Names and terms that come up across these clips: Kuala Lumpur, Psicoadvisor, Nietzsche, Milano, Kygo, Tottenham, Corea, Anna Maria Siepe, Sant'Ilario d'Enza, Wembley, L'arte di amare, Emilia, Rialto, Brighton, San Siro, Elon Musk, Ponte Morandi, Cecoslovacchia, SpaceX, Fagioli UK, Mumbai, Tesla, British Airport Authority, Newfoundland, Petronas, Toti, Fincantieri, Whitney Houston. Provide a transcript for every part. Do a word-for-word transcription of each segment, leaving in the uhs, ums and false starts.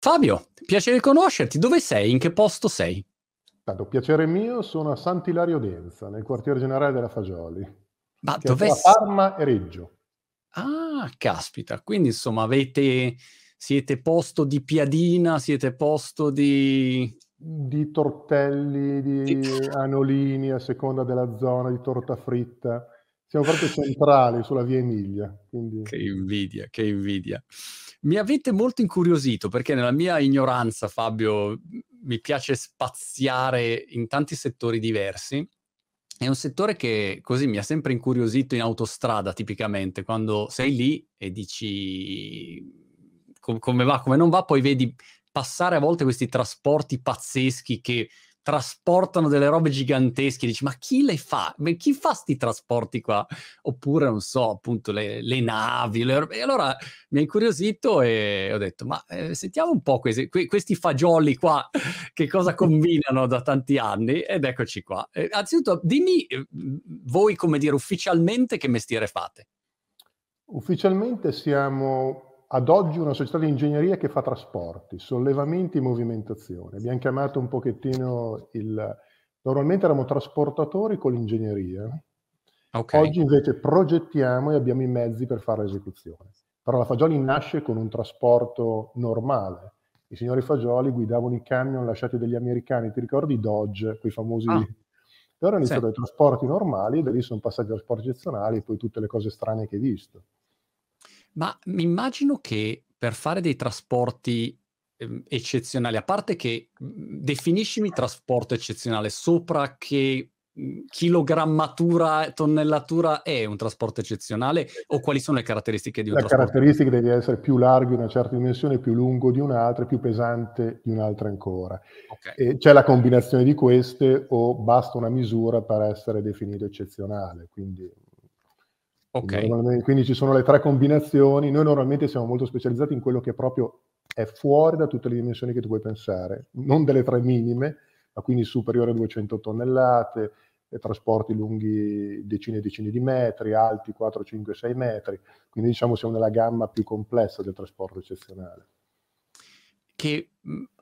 Fabio, piacere conoscerti. Dove sei? In che posto sei? Tanto piacere mio, sono a Sant'Ilario d'Enza, nel quartier generale della Fagioli. Ma dov'è? Parma e Reggio. Ah, caspita. Quindi, insomma, avete... siete posto di piadina, siete posto di... di tortelli, di, di anolini, a seconda della zona, di torta fritta. Siamo proprio centrali sulla via Emilia. Quindi... Che invidia, che invidia. Mi avete molto incuriosito, perché nella mia ignoranza, Fabio, mi piace spaziare in tanti settori diversi. È un settore che così mi ha sempre incuriosito in autostrada, tipicamente, quando sei lì e dici... come va, come non va, poi vedi passare a volte questi trasporti pazzeschi che trasportano delle robe gigantesche, dici ma chi le fa? Beh, chi fa sti trasporti qua? Oppure, non so, appunto le, le navi, le... e allora mi ha incuriosito e ho detto ma eh, sentiamo un po' questi, que- questi fagioli qua che cosa combinano da tanti anni, ed eccoci qua. Eh, anzitutto dimmi eh, voi, come dire, ufficialmente che mestiere fate? Ufficialmente siamo... ad oggi una società di ingegneria che fa trasporti, sollevamenti e movimentazione. Abbiamo chiamato un pochettino il... normalmente eravamo trasportatori con l'ingegneria. Okay. Oggi invece progettiamo e abbiamo i mezzi per fare l'esecuzione. Però la Fagioli nasce con un trasporto normale. I signori Fagioli guidavano i camion lasciati dagli americani, ti ricordi i Dodge, quei famosi... Ah. Loro hanno iniziato dai trasporti normali e da lì sono passati ai trasporti eccezionali e poi tutte le cose strane che hai visto. Ma mi immagino che per fare dei trasporti eh, eccezionali, a parte che definiscimi trasporto eccezionale, sopra che mh, chilogrammatura, tonnellatura è un trasporto eccezionale, o quali sono le caratteristiche di un trasporto? Le caratteristiche devi essere più largo di una certa dimensione, più lungo di un'altra, più pesante di un'altra ancora. Okay. E c'è la combinazione di queste o basta una misura per essere definito eccezionale, quindi... Okay. Quindi ci sono le tre combinazioni. Noi normalmente siamo molto specializzati in quello che proprio è fuori da tutte le dimensioni che tu puoi pensare, non delle tre minime, ma quindi superiore a duecento tonnellate, trasporti lunghi decine e decine di metri, alti quattro, cinque, sei metri, quindi diciamo siamo nella gamma più complessa del trasporto eccezionale. Che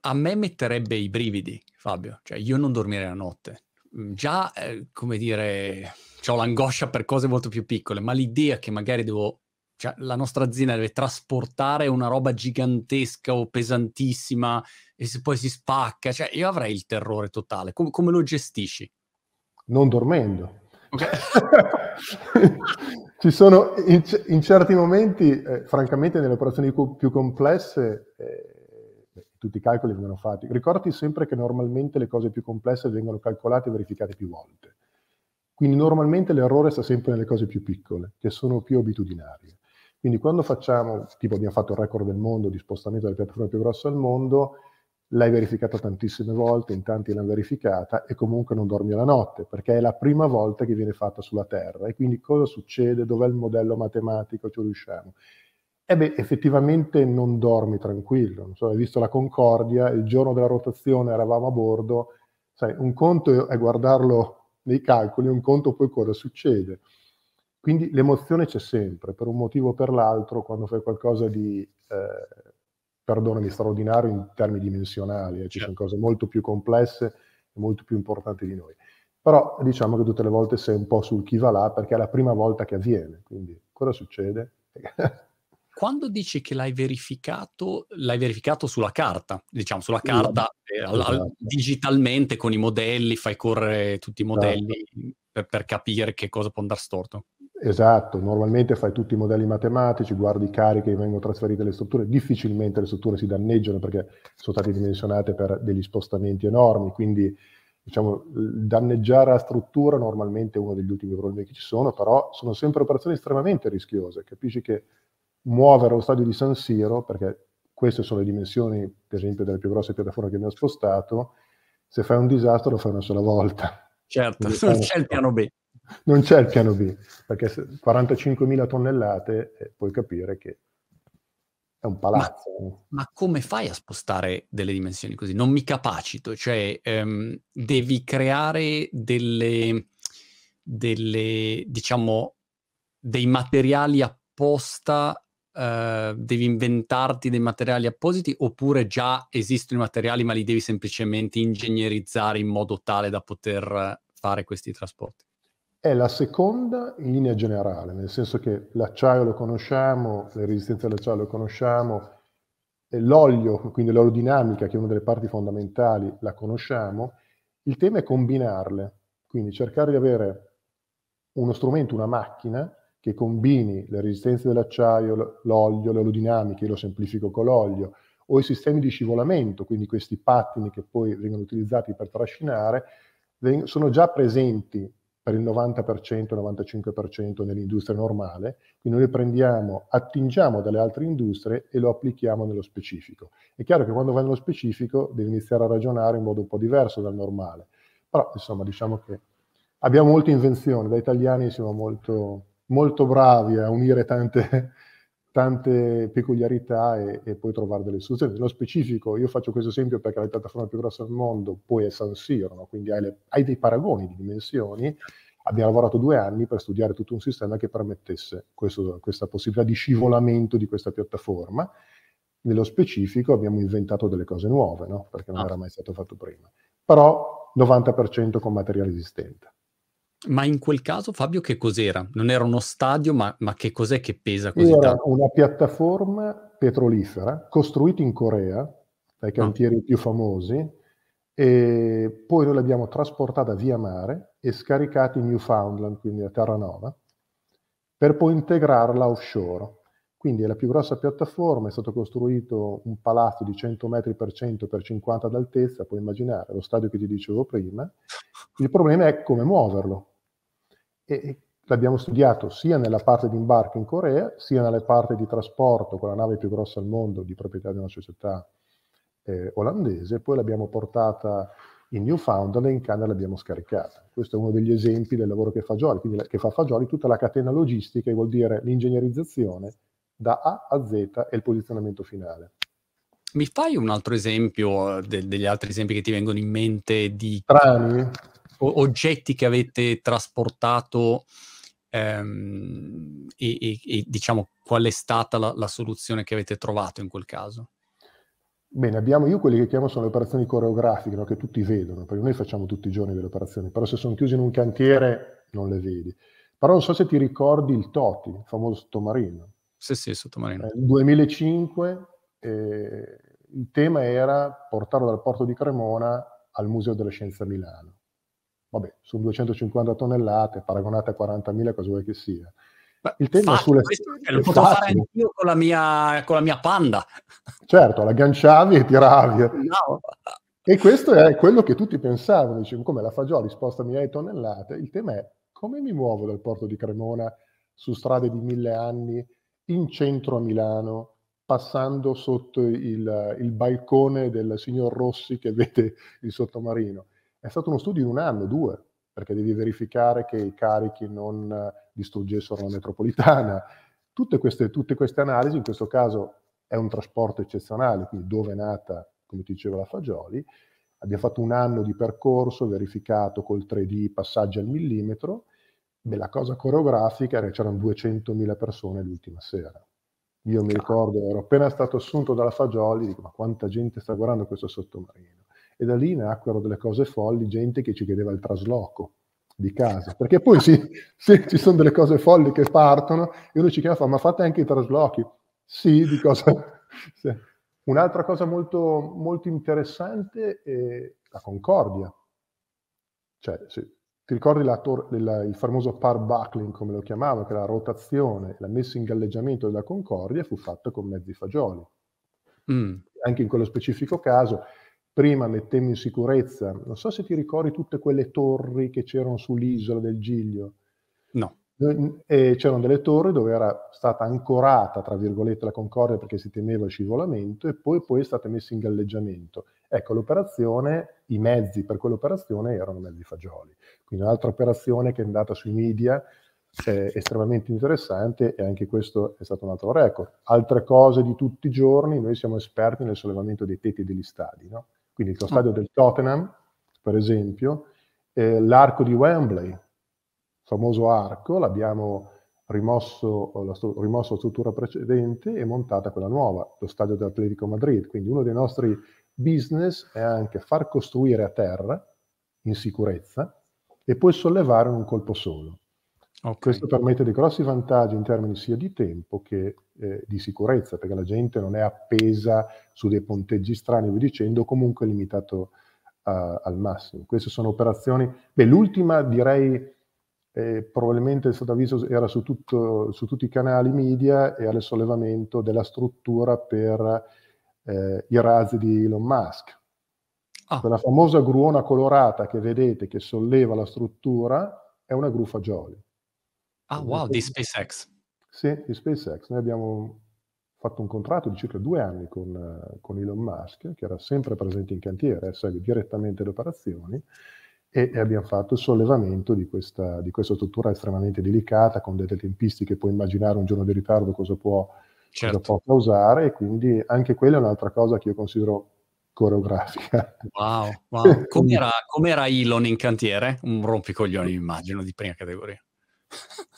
a me metterebbe i brividi, Fabio, cioè io non dormirei la notte. Già, eh, come dire, ho l'angoscia per cose molto più piccole, ma l'idea che magari devo, cioè la nostra azienda deve trasportare una roba gigantesca o pesantissima e se poi si spacca, cioè io avrei il terrore totale. Com- come lo gestisci? Non dormendo. Okay. Ci sono in, in certi momenti, eh, francamente, nelle operazioni più complesse... Eh, tutti i calcoli vengono fatti. Ricordati sempre che normalmente le cose più complesse vengono calcolate e verificate più volte. Quindi normalmente l'errore sta sempre nelle cose più piccole, che sono più abitudinarie. Quindi quando facciamo, tipo abbiamo fatto il record del mondo di spostamento della piattaforma più grossa al mondo, l'hai verificata tantissime volte, in tanti l'hanno verificata e comunque non dormi la notte, perché è la prima volta che viene fatta sulla Terra. E quindi cosa succede? Dov'è il modello matematico? Ci riusciamo? Eh beh, effettivamente non dormi tranquillo. Non so, hai visto la Concordia, il giorno della rotazione eravamo a bordo. Sai, un conto è guardarlo nei calcoli, un conto poi cosa succede. Quindi l'emozione c'è sempre, per un motivo o per l'altro, quando fai qualcosa di, eh, perdonami, straordinario in termini dimensionali. Eh, ci sono cose molto più complesse e molto più importanti di noi. Però diciamo che tutte le volte sei un po' sul chi va là, perché è la prima volta che avviene. Quindi cosa succede? Quando dici che l'hai verificato, l'hai verificato sulla carta, diciamo sulla carta, eh, al, al, digitalmente con i modelli, fai correre tutti i modelli per, per capire che cosa può andare storto. Esatto, normalmente fai tutti i modelli matematici, guardi i carichi che vengono trasferiti alle strutture, difficilmente le strutture si danneggiano perché sono state dimensionate per degli spostamenti enormi, quindi diciamo danneggiare la struttura normalmente è uno degli ultimi problemi che ci sono, però sono sempre operazioni estremamente rischiose, capisci che muovere lo stadio di San Siro, perché queste sono le dimensioni, per esempio, delle più grosse piattaforme che abbiamo spostato, se fai un disastro lo fai una sola volta. Certo, quindi non c'è il piano B. Non c'è il piano B, perché quarantacinquemila tonnellate eh, puoi capire che è un palazzo. Ma, ma come fai a spostare delle dimensioni così? Non mi capacito, cioè ehm, devi creare delle, delle, diciamo, dei materiali apposta eh, devi inventarti dei materiali appositi, oppure già esistono i materiali ma li devi semplicemente ingegnerizzare in modo tale da poter fare questi trasporti? È la seconda in linea generale, nel senso che l'acciaio lo conosciamo, le resistenze all'acciaio lo conosciamo, l'olio, quindi l'aerodinamica, che è una delle parti fondamentali, la conosciamo. Il tema è combinarle, quindi cercare di avere uno strumento, una macchina, che combini le resistenze dell'acciaio, l'olio, le aerodinamiche, io lo semplifico con l'olio, o i sistemi di scivolamento, quindi questi pattini che poi vengono utilizzati per trascinare, sono già presenti per il novanta per cento, novantacinque per cento nell'industria normale, quindi noi prendiamo, attingiamo dalle altre industrie e lo applichiamo nello specifico. È chiaro che quando vai nello specifico devi iniziare a ragionare in modo un po' diverso dal normale, però insomma diciamo che abbiamo molte invenzioni, da italiani siamo molto, molto bravi a unire tante, tante peculiarità e, e poi trovare delle soluzioni. Nello specifico, io faccio questo esempio perché la piattaforma più grossa del mondo poi è San Siro, no? Quindi hai, le, hai dei paragoni di dimensioni. Abbiamo lavorato due anni per studiare tutto un sistema che permettesse questo, questa possibilità di scivolamento di questa piattaforma. Nello specifico abbiamo inventato delle cose nuove, no? Perché non ah. era mai stato fatto prima. Però novanta per cento con materiale esistente. Ma in quel caso, Fabio, che cos'era? Non era uno stadio, ma, ma che cos'è che pesa così era tanto? Era una piattaforma petrolifera costruita in Corea, dai cantieri ah. più famosi, e poi noi l'abbiamo trasportata via mare e scaricata in Newfoundland, quindi a Terranova, per poi integrarla offshore. Quindi è la più grossa piattaforma, è stato costruito un palazzo di cento metri per cento per cinquanta d'altezza, puoi immaginare, lo stadio che ti dicevo prima. Il problema è come muoverlo. E l'abbiamo studiato sia nella parte di imbarco in Corea, sia nella parte di trasporto con la nave più grossa al mondo di proprietà di una società eh, olandese, poi l'abbiamo portata in Newfoundland e in Canada l'abbiamo scaricata. Questo è uno degli esempi del lavoro che fa Fagioli, quindi la, che fa Fagioli, tutta la catena logistica, che vuol dire l'ingegnerizzazione da A a Z e il posizionamento finale. Mi fai un altro esempio, de- degli altri esempi che ti vengono in mente di... Strani. Oggetti che avete trasportato ehm, e, e, e diciamo qual è stata la, la soluzione che avete trovato in quel caso? Bene, abbiamo, io quelli che chiamo sono le operazioni coreografiche, no? Che tutti vedono, perché noi facciamo tutti i giorni delle operazioni, però se sono chiusi in un cantiere non le vedi. Però non so se ti ricordi il Toti, il famoso sottomarino. Sì, sì, il sottomarino. Eh, duemilacinque eh, il tema era portarlo dal porto di Cremona al Museo della Scienza a Milano. Vabbè, sono duecentocinquanta tonnellate, paragonate a quarantamila, cosa vuoi che sia. Beh, il tema fatto, sulle... lo posso fatto. fare anch'io con la mia, con la mia Panda. Certo, la agganciavi e tiravi. No. E questo è quello che tutti pensavano. Dicevo, come la Fagioli sposta migliaia di tonnellate, il tema è come mi muovo dal porto di Cremona su strade di mille anni, in centro a Milano, passando sotto il, il balcone del signor Rossi che vede il sottomarino. È stato uno studio di un anno, due, perché devi verificare che i carichi non distruggessero la metropolitana. Tutte queste, tutte queste analisi, in questo caso è un trasporto eccezionale, quindi dove è nata, come ti diceva la Fagioli, abbiamo fatto un anno di percorso, verificato col tre D passaggi al millimetro. Beh, la cosa coreografica era che c'erano duecentomila persone l'ultima sera. Io mi ricordo, ero appena stato assunto dalla Fagioli, dico, ma quanta gente sta guardando questo sottomarino? E da lì nacquero delle cose folli, gente che ci chiedeva il trasloco di casa, perché poi sì, sì, ci sono delle cose folli che partono e uno ci chiede, ma fate anche i traslochi? Sì, di cosa? Sì. Un'altra cosa molto, molto interessante è la Concordia. Cioè, sì, ti ricordi la tor- la, il famoso parbuckling, come lo chiamavo, che la rotazione, la messa in galleggiamento della Concordia fu fatta con mezzi Fagioli. Mm. Anche in quello specifico caso, prima mettemmo in sicurezza, non so se ti ricordi tutte quelle torri che c'erano sull'isola del Giglio. No. E c'erano delle torri dove era stata ancorata, tra virgolette, la Concordia perché si temeva il scivolamento e poi, poi è stata messa in galleggiamento. Ecco, l'operazione, i mezzi per quell'operazione erano mezzi Fagioli. Quindi un'altra operazione che è andata sui media, è estremamente interessante e anche questo è stato un altro record. Altre cose di tutti i giorni, noi siamo esperti nel sollevamento dei tetti degli stadi, no? Quindi lo stadio del Tottenham, per esempio, eh, l'arco di Wembley, il famoso arco, l'abbiamo rimosso la, stru- rimosso la struttura precedente e montata quella nuova, lo stadio dell'Atletico Madrid. Quindi uno dei nostri business è anche far costruire a terra, in sicurezza, e poi sollevare in un colpo solo. Okay. Questo permette dei grossi vantaggi in termini sia di tempo che eh, di sicurezza, perché la gente non è appesa su dei ponteggi strani, vi dicendo, comunque limitato a, al massimo. Queste sono operazioni... Beh, l'ultima direi... Eh, probabilmente il sottavviso era su, tutto, su tutti i canali media, e al sollevamento della struttura per eh, i razzi di Elon Musk. Ah. Quella famosa gruona colorata che vedete che solleva la struttura è una gru Fagioli. Ah, wow, di SpaceX. Sì, di SpaceX. Noi abbiamo fatto un contratto di circa due anni con, con Elon Musk, che era sempre presente in cantiere, segue direttamente le operazioni, e abbiamo fatto il sollevamento di questa, di questa struttura estremamente delicata, con delle tempistiche, puoi immaginare un giorno di ritardo cosa può, certo. cosa può causare, e quindi anche quella è un'altra cosa che io considero coreografica. Wow, wow. Com'era, com'era Elon in cantiere? Un rompicoglioni, immagino, di prima categoria.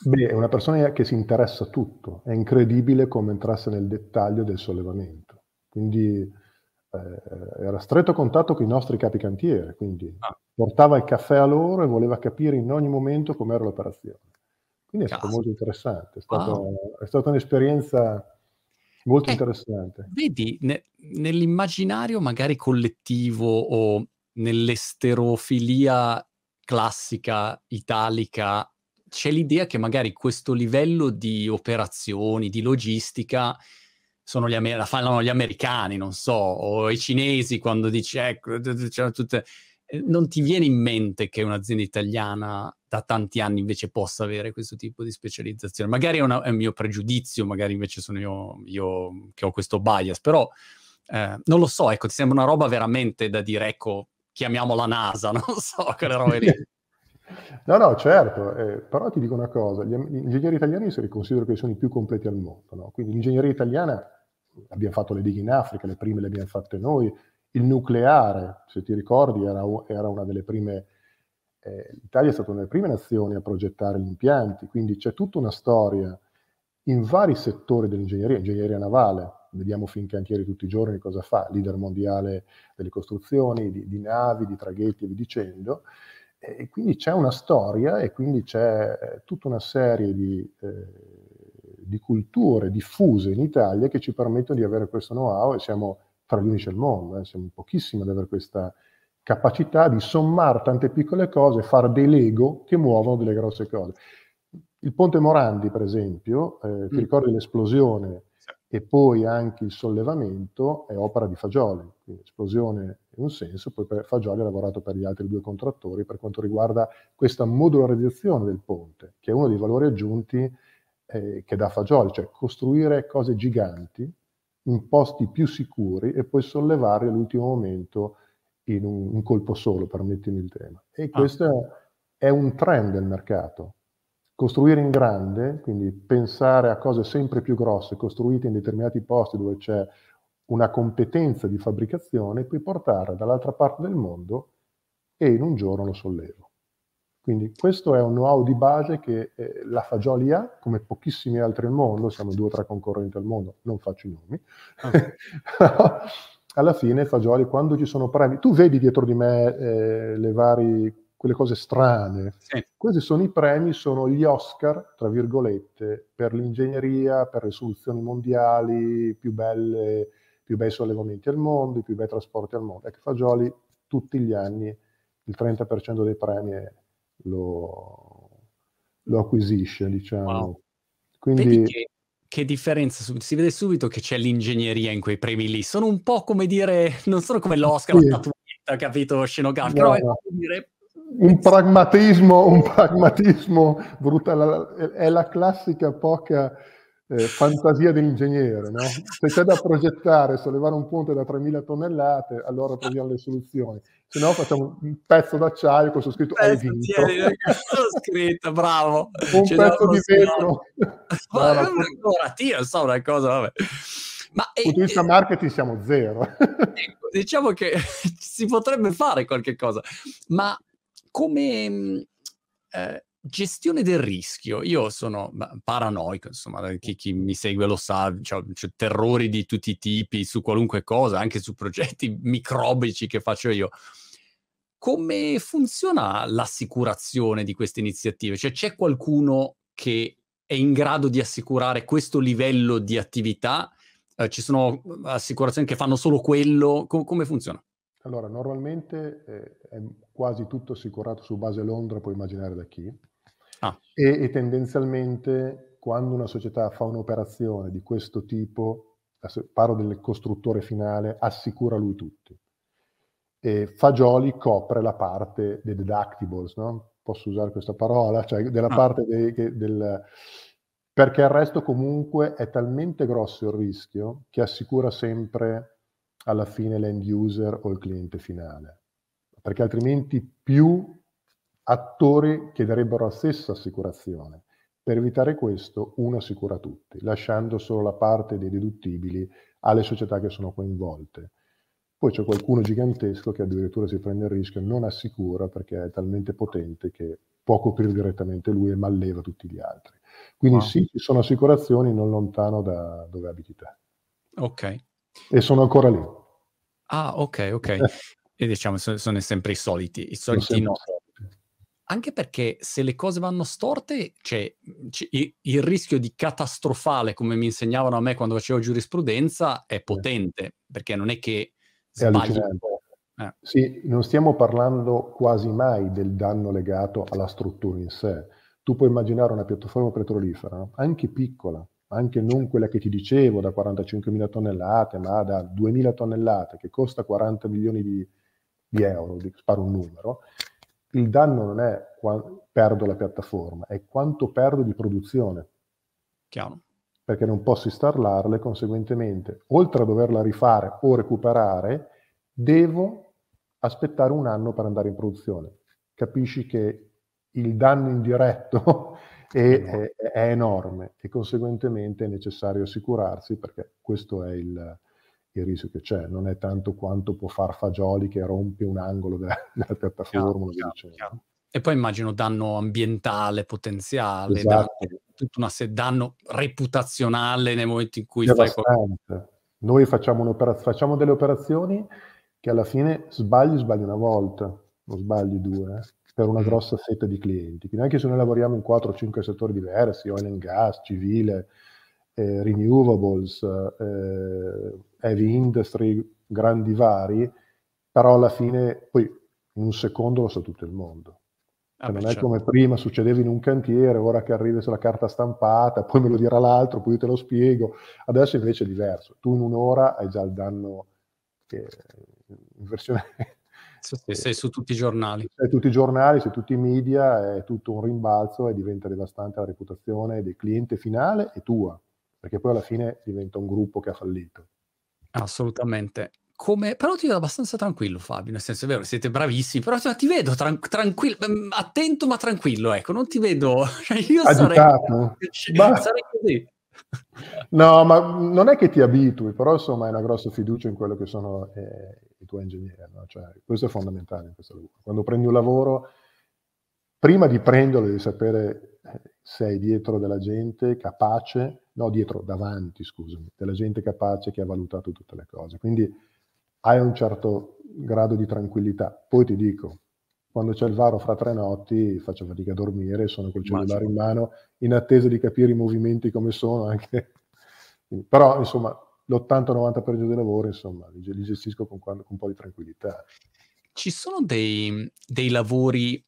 Beh, è una persona che si interessa a tutto, è incredibile come entrasse nel dettaglio del sollevamento, quindi... Eh, era a stretto contatto con i nostri capi cantiere, quindi ah. portava il caffè a loro e voleva capire in ogni momento com'era l'operazione, quindi è Caso. stato molto interessante, è, stato, wow. è stata un'esperienza molto eh, interessante. Vedi, ne, nell'immaginario magari collettivo o nell'esterofilia classica italica c'è l'idea che magari questo livello di operazioni, di logistica, sono gli amer- la fanno gli americani, non so, o i cinesi, quando dici, ecco, tutte... non ti viene in mente che un'azienda italiana da tanti anni invece possa avere questo tipo di specializzazione? Magari è, una, è un mio pregiudizio, magari invece sono io, io che ho questo bias, però eh, non lo so, ecco, ti sembra una roba veramente da dire, ecco, chiamiamola NASA, non so, quelle robe lì. No, no, certo, eh, però ti dico una cosa, gli, gli ingegneri italiani si riconsiderano che sono i più completi al mondo, no? Quindi l'ingegneria italiana... Abbiamo fatto le dighe in Africa, le prime le abbiamo fatte noi, il nucleare, se ti ricordi, era, era una delle prime, eh, l'Italia è stata una delle prime nazioni a progettare gli impianti, quindi c'è tutta una storia in vari settori dell'ingegneria, ingegneria navale, vediamo Fincantieri tutti i giorni cosa fa, leader mondiale delle costruzioni, di, di navi, di traghetti e via dicendo, e, e quindi c'è una storia e quindi c'è eh, tutta una serie di... Eh, di culture diffuse in Italia che ci permettono di avere questo know-how, e siamo tra gli unici al mondo, eh, siamo pochissimi ad avere questa capacità di sommare tante piccole cose, fare dei Lego che muovono delle grosse cose. Il Ponte Morandi, per esempio, eh, ti mm. ricordi l'esplosione sì. e poi anche il sollevamento è opera di Fagioli, quindi esplosione in un senso, poi per Fagioli ha lavorato per gli altri due contrattori per quanto riguarda questa modularizzazione del ponte, che è uno dei valori aggiunti che dà Fagioli, cioè costruire cose giganti in posti più sicuri e poi sollevare all'ultimo momento in un, un colpo solo, permettimi il tema. E questo ah. è un trend del mercato. Costruire in grande, quindi pensare a cose sempre più grosse, costruite in determinati posti dove c'è una competenza di fabbricazione, e poi portarla dall'altra parte del mondo e in un giorno lo sollevo. Quindi questo è un know-how di base che eh, la Fagioli ha, come pochissimi altri al mondo, siamo due o tre concorrenti al mondo, non faccio i nomi, okay. Alla fine Fagioli, quando ci sono premi, tu vedi dietro di me eh, le varie, quelle cose strane, sì. Questi sono i premi, sono gli Oscar, tra virgolette, per l'ingegneria, per le soluzioni mondiali, più belle, più bei sollevamenti al mondo, i più bei trasporti al mondo. Ecco, Fagioli tutti gli anni il trenta per cento dei premi è Lo, lo acquisisce, diciamo. Wow. Quindi vedi che, che differenza, si vede subito che c'è l'ingegneria in quei premi lì, sono un po' come dire, non sono come l'Oscar, sì. la statuetta, capito, scenografica, no, però no. È dire... un pragmatismo un pragmatismo brutale, è la classica poca eh, fantasia dell'ingegnere, no? Se c'è da progettare, sollevare un ponte da tremila tonnellate, allora troviamo le soluzioni. Se no facciamo un pezzo d'acciaio con su scritto hai vinto. Tieni, scritto, bravo. Un Ce pezzo di vetro. Ma no, è una coratia, so una cosa, vabbè. Ma dal punto di vista marketing siamo zero. Ecco, diciamo che si potrebbe fare qualche cosa, ma come eh, Gestione del rischio. Io sono paranoico, insomma, chi, chi mi segue lo sa, cioè, cioè, terrori di tutti i tipi su qualunque cosa, anche su progetti microbici che faccio io. Come funziona l'assicurazione di queste iniziative? Cioè, c'è qualcuno che è in grado di assicurare questo livello di attività? Eh, ci sono assicurazioni che fanno solo quello? Com- come funziona? Allora, normalmente eh, è quasi tutto assicurato su base Londra, puoi immaginare da chi. Ah. E, e tendenzialmente quando una società fa un'operazione di questo tipo, parlo del costruttore finale, assicura lui tutti. E Fagioli copre la parte dei deductibles, no? Posso usare questa parola? Cioè della ah. parte dei, che, del... Perché il resto comunque è talmente grosso il rischio che assicura sempre alla fine l'end user o il cliente finale. Perché altrimenti più attori chiederebbero la stessa assicurazione. Per evitare questo, uno assicura tutti, lasciando solo la parte dei deduttibili alle società che sono coinvolte. Poi c'è qualcuno gigantesco che addirittura si prende il rischio e non assicura perché è talmente potente che può coprire direttamente lui e malleva tutti gli altri. Quindi wow. sì, ci sono assicurazioni non lontano da dove abiti te. Ok. E sono ancora lì. Ah, ok, ok. E diciamo, sono, sono sempre i soliti, i soliti no. Anche perché se le cose vanno storte, c'è, c'è il, il rischio di catastrofale, come mi insegnavano a me quando facevo giurisprudenza, è potente, eh. perché non è che sbagli un po'. Eh. Sì, non stiamo parlando quasi mai del danno legato alla struttura in sé. Tu puoi immaginare una piattaforma petrolifera, anche piccola, anche non quella che ti dicevo da quarantacinquemila tonnellate, ma da duemila tonnellate, che costa quaranta milioni di, di euro, di, sparo un numero. Il danno non è quanto perdo la piattaforma, è quanto perdo di produzione. Chiaro. Perché non posso installarla e conseguentemente, oltre a doverla rifare o recuperare, devo aspettare un anno per andare in produzione. Capisci che il danno indiretto è, no. è, è enorme e conseguentemente è necessario assicurarsi perché questo è il... il rischio che c'è, non è tanto quanto può far Fagioli che rompe un angolo della, della piattaforma. Chiaro, chiaro, chiaro. E poi immagino danno ambientale potenziale, esatto. danno, tutta una se danno reputazionale nel momento in cui fai qualcosa. Noi facciamo, un'operaz- facciamo delle operazioni che alla fine sbagli, sbagli una volta, non sbagli due, eh, per una grossa fetta di clienti. Quindi anche se noi lavoriamo in quattro o cinque settori diversi, oil and gas, civile, Eh, renewables, eh, heavy industry, grandi vari, però alla fine poi in un secondo lo sa tutto il mondo. Ah, cioè, non certo. è come prima succedeva in un cantiere, ora che arrivi sulla carta stampata, poi me lo dirà l'altro, poi io te lo spiego. Adesso invece è diverso. Tu in un'ora hai già il danno che in versione... Sei, sei su tutti i giornali. Sei tutti i giornali, sei tutti i media, è tutto un rimbalzo e diventa devastante la reputazione del cliente finale e tua. Perché poi alla fine diventa un gruppo che ha fallito. Assolutamente. Come... Però ti vedo abbastanza tranquillo, Fabio, nel senso è vero, siete bravissimi, però ti vedo tran- tranquillo, attento ma tranquillo, ecco, non ti vedo... Io agitato. Sarei... Ma... sarei così. No, ma non è che ti abitui, però insomma è una grossa fiducia in quello che sono eh, i tuoi ingegneri, no? Cioè, questo è fondamentale in questo lavoro. Quando prendi un lavoro, prima di prenderlo devi sapere se hai dietro della gente capace... no dietro, davanti, scusami, della gente capace che ha valutato tutte le cose. Quindi hai un certo grado di tranquillità. Poi ti dico, quando c'è il varo fra tre notti faccio fatica a dormire, sono col cellulare in mano, in attesa di capire i movimenti come sono anche. Quindi, però, insomma, l'ottanta novanta per cento del lavoro, insomma, li gestisco con, con un po' di tranquillità. Ci sono dei, dei lavori...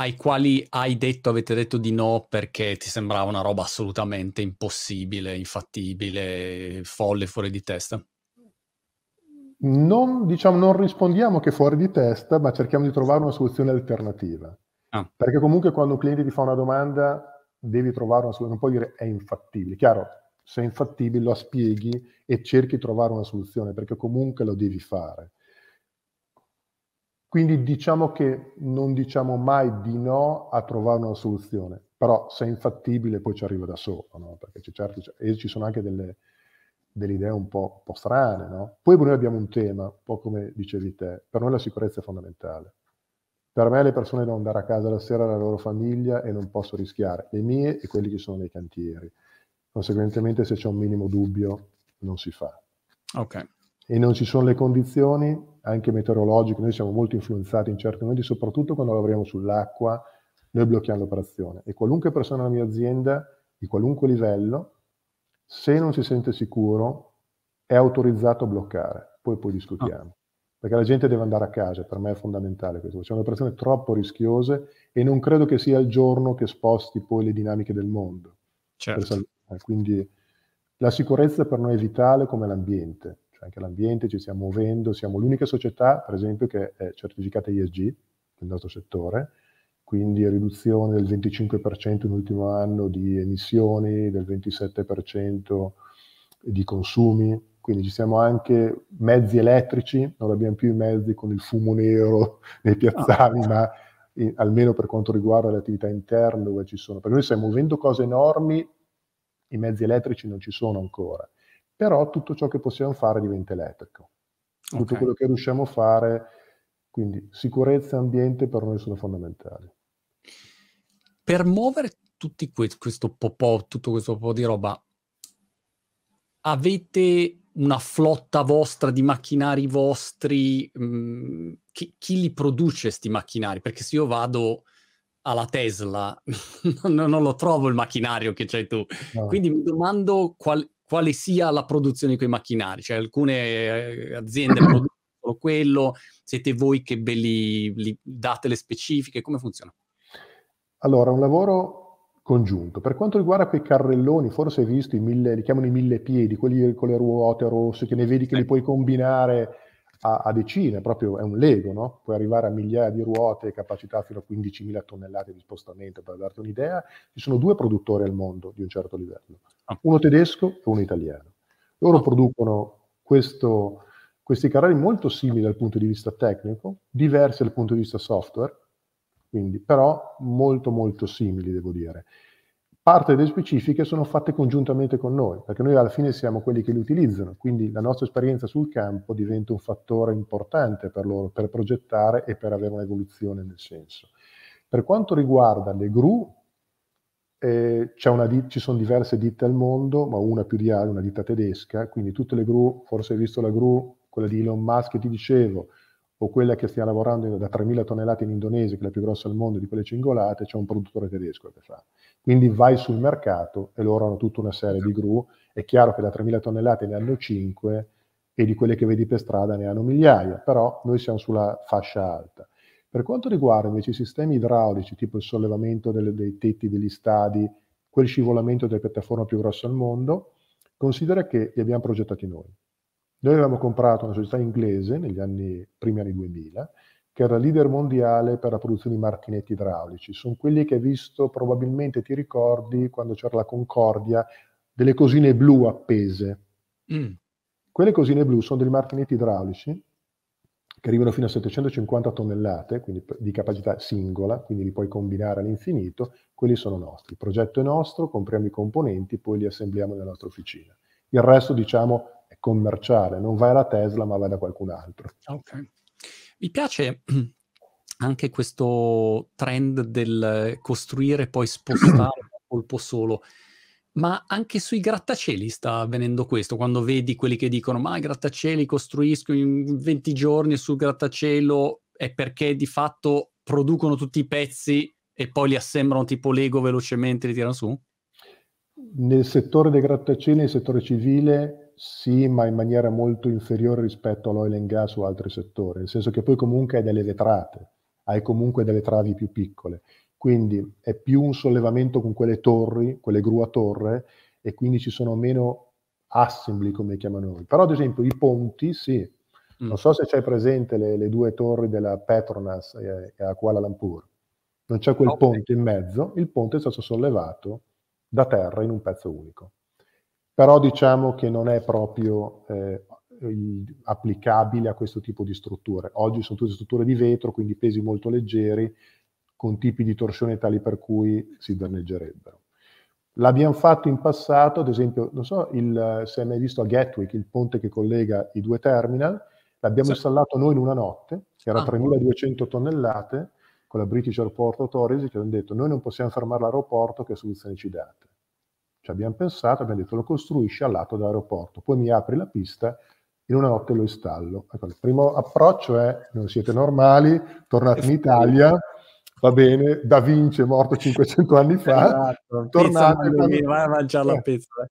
ai quali hai detto, avete detto di no perché ti sembrava una roba assolutamente impossibile, infattibile, folle, fuori di testa? Non, diciamo, non rispondiamo che fuori di testa, ma cerchiamo di trovare una soluzione alternativa. Ah. Perché comunque quando un cliente ti fa una domanda devi trovare una soluzione, non puoi dire è infattibile. Chiaro, se è infattibile lo spieghi e cerchi di trovare una soluzione, perché comunque lo devi fare. Quindi diciamo che non diciamo mai di no a trovare una soluzione, però se è infattibile poi ci arriva da solo, no? Perché c'è certi, e ci sono anche delle, delle idee un po', un po' strane, no? Poi noi abbiamo un tema, un po' come dicevi te, per noi la sicurezza è fondamentale. Per me le persone devono andare a casa la sera alla loro famiglia e non posso rischiare le mie e quelli che sono nei cantieri. Conseguentemente, se c'è un minimo dubbio, non si fa. Ok. E non ci sono le condizioni, anche meteorologiche. Noi siamo molto influenzati in certi momenti, soprattutto quando lavoriamo sull'acqua, noi blocchiamo l'operazione. E qualunque persona nella mia azienda, di qualunque livello, se non si sente sicuro, è autorizzato a bloccare. Poi poi discutiamo. Oh. Perché la gente deve andare a casa, per me è fondamentale questo. Sono operazioni troppo rischiose e non credo che sia il giorno che sposti poi le dinamiche del mondo. Certo. Quindi la sicurezza per noi è vitale come l'ambiente. Cioè anche l'ambiente ci stiamo muovendo, siamo l'unica società, per esempio, che è certificata E S G nel nostro settore, quindi riduzione del venticinque per cento nell'ultimo anno di emissioni, del ventisette per cento di consumi. Quindi ci siamo anche mezzi elettrici, non abbiamo più i mezzi con il fumo nero nei piazzali, ah, ma in, almeno per quanto riguarda le attività interne dove ci sono. Perché noi stiamo muovendo cose enormi, i mezzi elettrici non ci sono ancora, però tutto ciò che possiamo fare diventa elettrico. Tutto okay. quello che riusciamo a fare, quindi sicurezza e ambiente per noi sono fondamentali. Per muovere tutti que- questo popò, tutto questo popò di roba, avete una flotta vostra di macchinari vostri? Mh, chi, chi li produce sti macchinari? Perché se io vado alla Tesla non, non lo trovo il macchinario che c'hai tu, no. Quindi mi domando qual, quale sia la produzione di quei macchinari, cioè alcune aziende producono quello, siete voi che ve li, li date le specifiche, come funziona? Allora, un lavoro congiunto. Per quanto riguarda quei carrelloni, forse hai visto i mille, li chiamano i mille piedi, quelli con le ruote rosse, che ne vedi che li puoi combinare a, a decine, proprio è un Lego, no? Puoi arrivare a migliaia di ruote, capacità fino a quindicimila tonnellate di spostamento, per darti un'idea. Ci sono due produttori al mondo di un certo livello, uno tedesco e uno italiano. Loro producono questo, questi carrelli molto simili dal punto di vista tecnico, diversi dal punto di vista software, quindi, però molto molto simili, devo dire. Parte delle specifiche sono fatte congiuntamente con noi, perché noi alla fine siamo quelli che li utilizzano, quindi la nostra esperienza sul campo diventa un fattore importante per loro, per progettare e per avere un'evoluzione nel senso. Per quanto riguarda le gru, eh, c'è una di- ci sono diverse ditte al mondo, ma una più di altre, una ditta tedesca, quindi tutte le gru, forse hai visto la gru, quella di Elon Musk che ti dicevo, o quella che stia lavorando da tremila tonnellate in Indonesia, che è la più grossa al mondo di quelle cingolate, c'è un produttore tedesco che fa. Quindi vai sul mercato e loro hanno tutta una serie di gru, è chiaro che da tremila tonnellate ne hanno cinque e di quelle che vedi per strada ne hanno migliaia, però noi siamo sulla fascia alta. Per quanto riguarda invece i sistemi idraulici, tipo il sollevamento delle, dei tetti degli stadi, quel scivolamento della piattaforma più grossa al mondo, considera che li abbiamo progettati noi. Noi avevamo comprato una società inglese negli anni, primi anni duemila, che era leader mondiale per la produzione di martinetti idraulici. Sono quelli che hai visto, probabilmente ti ricordi, quando c'era la Concordia, delle cosine blu appese. Mm. Quelle cosine blu sono dei martinetti idraulici che arrivano fino a settecentocinquanta tonnellate, quindi di capacità singola, quindi li puoi combinare all'infinito. Quelli sono nostri. Il progetto è nostro, compriamo i componenti, poi li assembliamo nella nostra officina. Il resto, diciamo, commerciale, non vai alla Tesla ma vai da qualcun altro. Ok. Mi piace anche questo trend del costruire poi spostare a colpo solo, ma anche sui grattacieli sta avvenendo questo, quando vedi quelli che dicono ma i grattacieli costruisco in venti giorni sul grattacielo, è perché di fatto producono tutti i pezzi e poi li assemblano tipo Lego velocemente, li tirano su? Nel settore dei grattacieli, nel settore civile sì, ma in maniera molto inferiore rispetto all'oil and gas o altri settori, nel senso che poi comunque hai delle vetrate, hai comunque delle travi più piccole, quindi è più un sollevamento con quelle torri, quelle gru a torre, e quindi ci sono meno assembly, come li chiamano noi. Però ad esempio i ponti, sì, non so se c'hai presente le, le due torri della Petronas eh, a Kuala Lumpur, non c'è quel okay. ponte in mezzo, il ponte è stato sollevato da terra in un pezzo unico. Però diciamo che non è proprio eh, applicabile a questo tipo di strutture. Oggi sono tutte strutture di vetro, quindi pesi molto leggeri, con tipi di torsione tali per cui si danneggerebbero. L'abbiamo fatto in passato, ad esempio, non so il, se hai mai visto a Gatwick, il ponte che collega i due terminal, l'abbiamo sì. installato noi in una notte, che era ah. tremiladuecento tonnellate, con la British Airport Authority, che hanno detto: noi non possiamo fermare l'aeroporto, che soluzioni ci date? Ci abbiamo pensato, abbiamo detto: lo costruisci al lato dell'aeroporto, poi mi apri la pista, in una notte lo installo. Ecco, il primo approccio è: non siete normali, tornate in Italia, va bene, Da Vinci è morto cinquecento anni fa, esatto, tornate a mangiare, mangiare la pizza.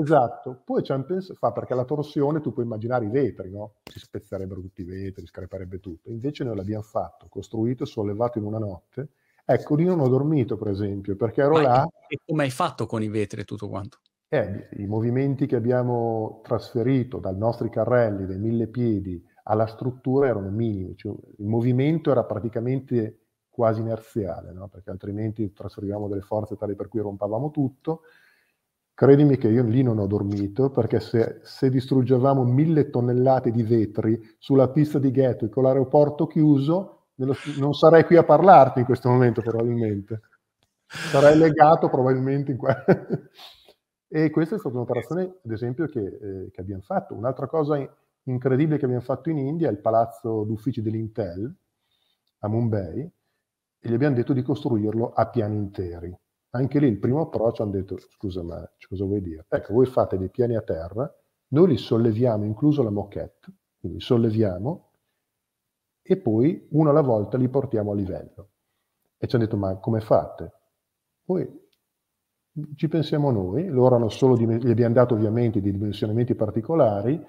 Esatto, poi ci hanno pensato, perché la torsione, tu puoi immaginare i vetri, no? Si spezzerebbero tutti i vetri, scarperebbe tutto. Invece noi l'abbiamo fatto, costruito, sollevato in una notte. Ecco, lì non ho dormito, per esempio, perché ero Ma là... E come hai fatto con i vetri e tutto quanto? Eh, i movimenti che abbiamo trasferito dai nostri carrelli, dai mille piedi, alla struttura erano minimi. Cioè, il movimento era praticamente... quasi inerziale, no? Perché altrimenti trasferivamo delle forze tali per cui rompavamo tutto. Credimi che io lì non ho dormito, perché se, se distruggevamo mille tonnellate di vetri sulla pista di Gatwick con l'aeroporto chiuso, nello, non sarei qui a parlarti in questo momento probabilmente. Sarei legato probabilmente in qua. E questa è stata un'operazione, ad esempio, che, eh, che abbiamo fatto. Un'altra cosa incredibile che abbiamo fatto in India è il palazzo d'uffici dell'Intel a Mumbai, e gli abbiamo detto di costruirlo a piani interi. Anche lì il primo approccio hanno detto: scusa, ma cosa vuoi dire? Ecco, voi fate dei piani a terra, noi li solleviamo, incluso la moquette, quindi solleviamo, e poi uno alla volta li portiamo a livello. E ci hanno detto: ma come fate? Poi ci pensiamo noi. Loro hanno solo gli abbiamo dato ovviamente dei dimensionamenti particolari,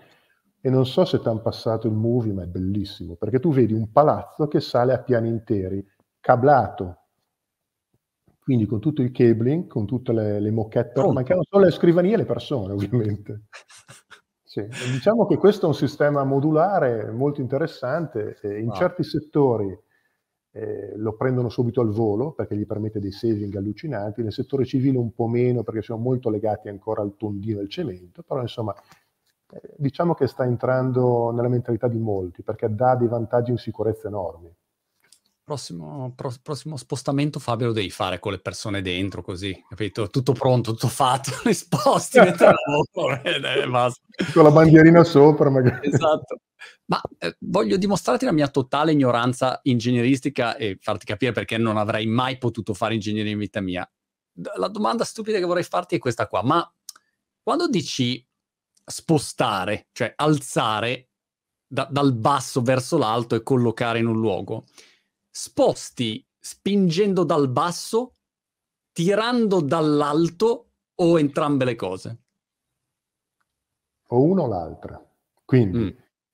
e non so se ti hanno passato il movie, ma è bellissimo, perché tu vedi un palazzo che sale a piani interi, cablato, quindi con tutto il cabling, con tutte le, le moquette, oh, mancano solo le scrivanie e le persone, ovviamente. Sì. Diciamo che questo è un sistema modulare molto interessante, eh, in ah. certi settori eh, lo prendono subito al volo, perché gli permette dei saving allucinanti, nel settore civile un po' meno, perché sono molto legati ancora al tondino e al cemento, però insomma eh, diciamo che sta entrando nella mentalità di molti, perché dà dei vantaggi in sicurezza enormi. Prossimo, pro, prossimo spostamento, Fabio, lo devi fare con le persone dentro, così, capito? Tutto pronto, tutto fatto, risposti, mettere la mano, con la bandierina sopra magari. Esatto. Ma eh, voglio dimostrarti la mia totale ignoranza ingegneristica e farti capire perché non avrei mai potuto fare ingegneria in vita mia. La domanda stupida che vorrei farti è questa qua: ma quando dici spostare, cioè alzare da, dal basso verso l'alto e collocare in un luogo, sposti spingendo dal basso, tirando dall'alto, o entrambe le cose? O uno o l'altra. Quindi mm.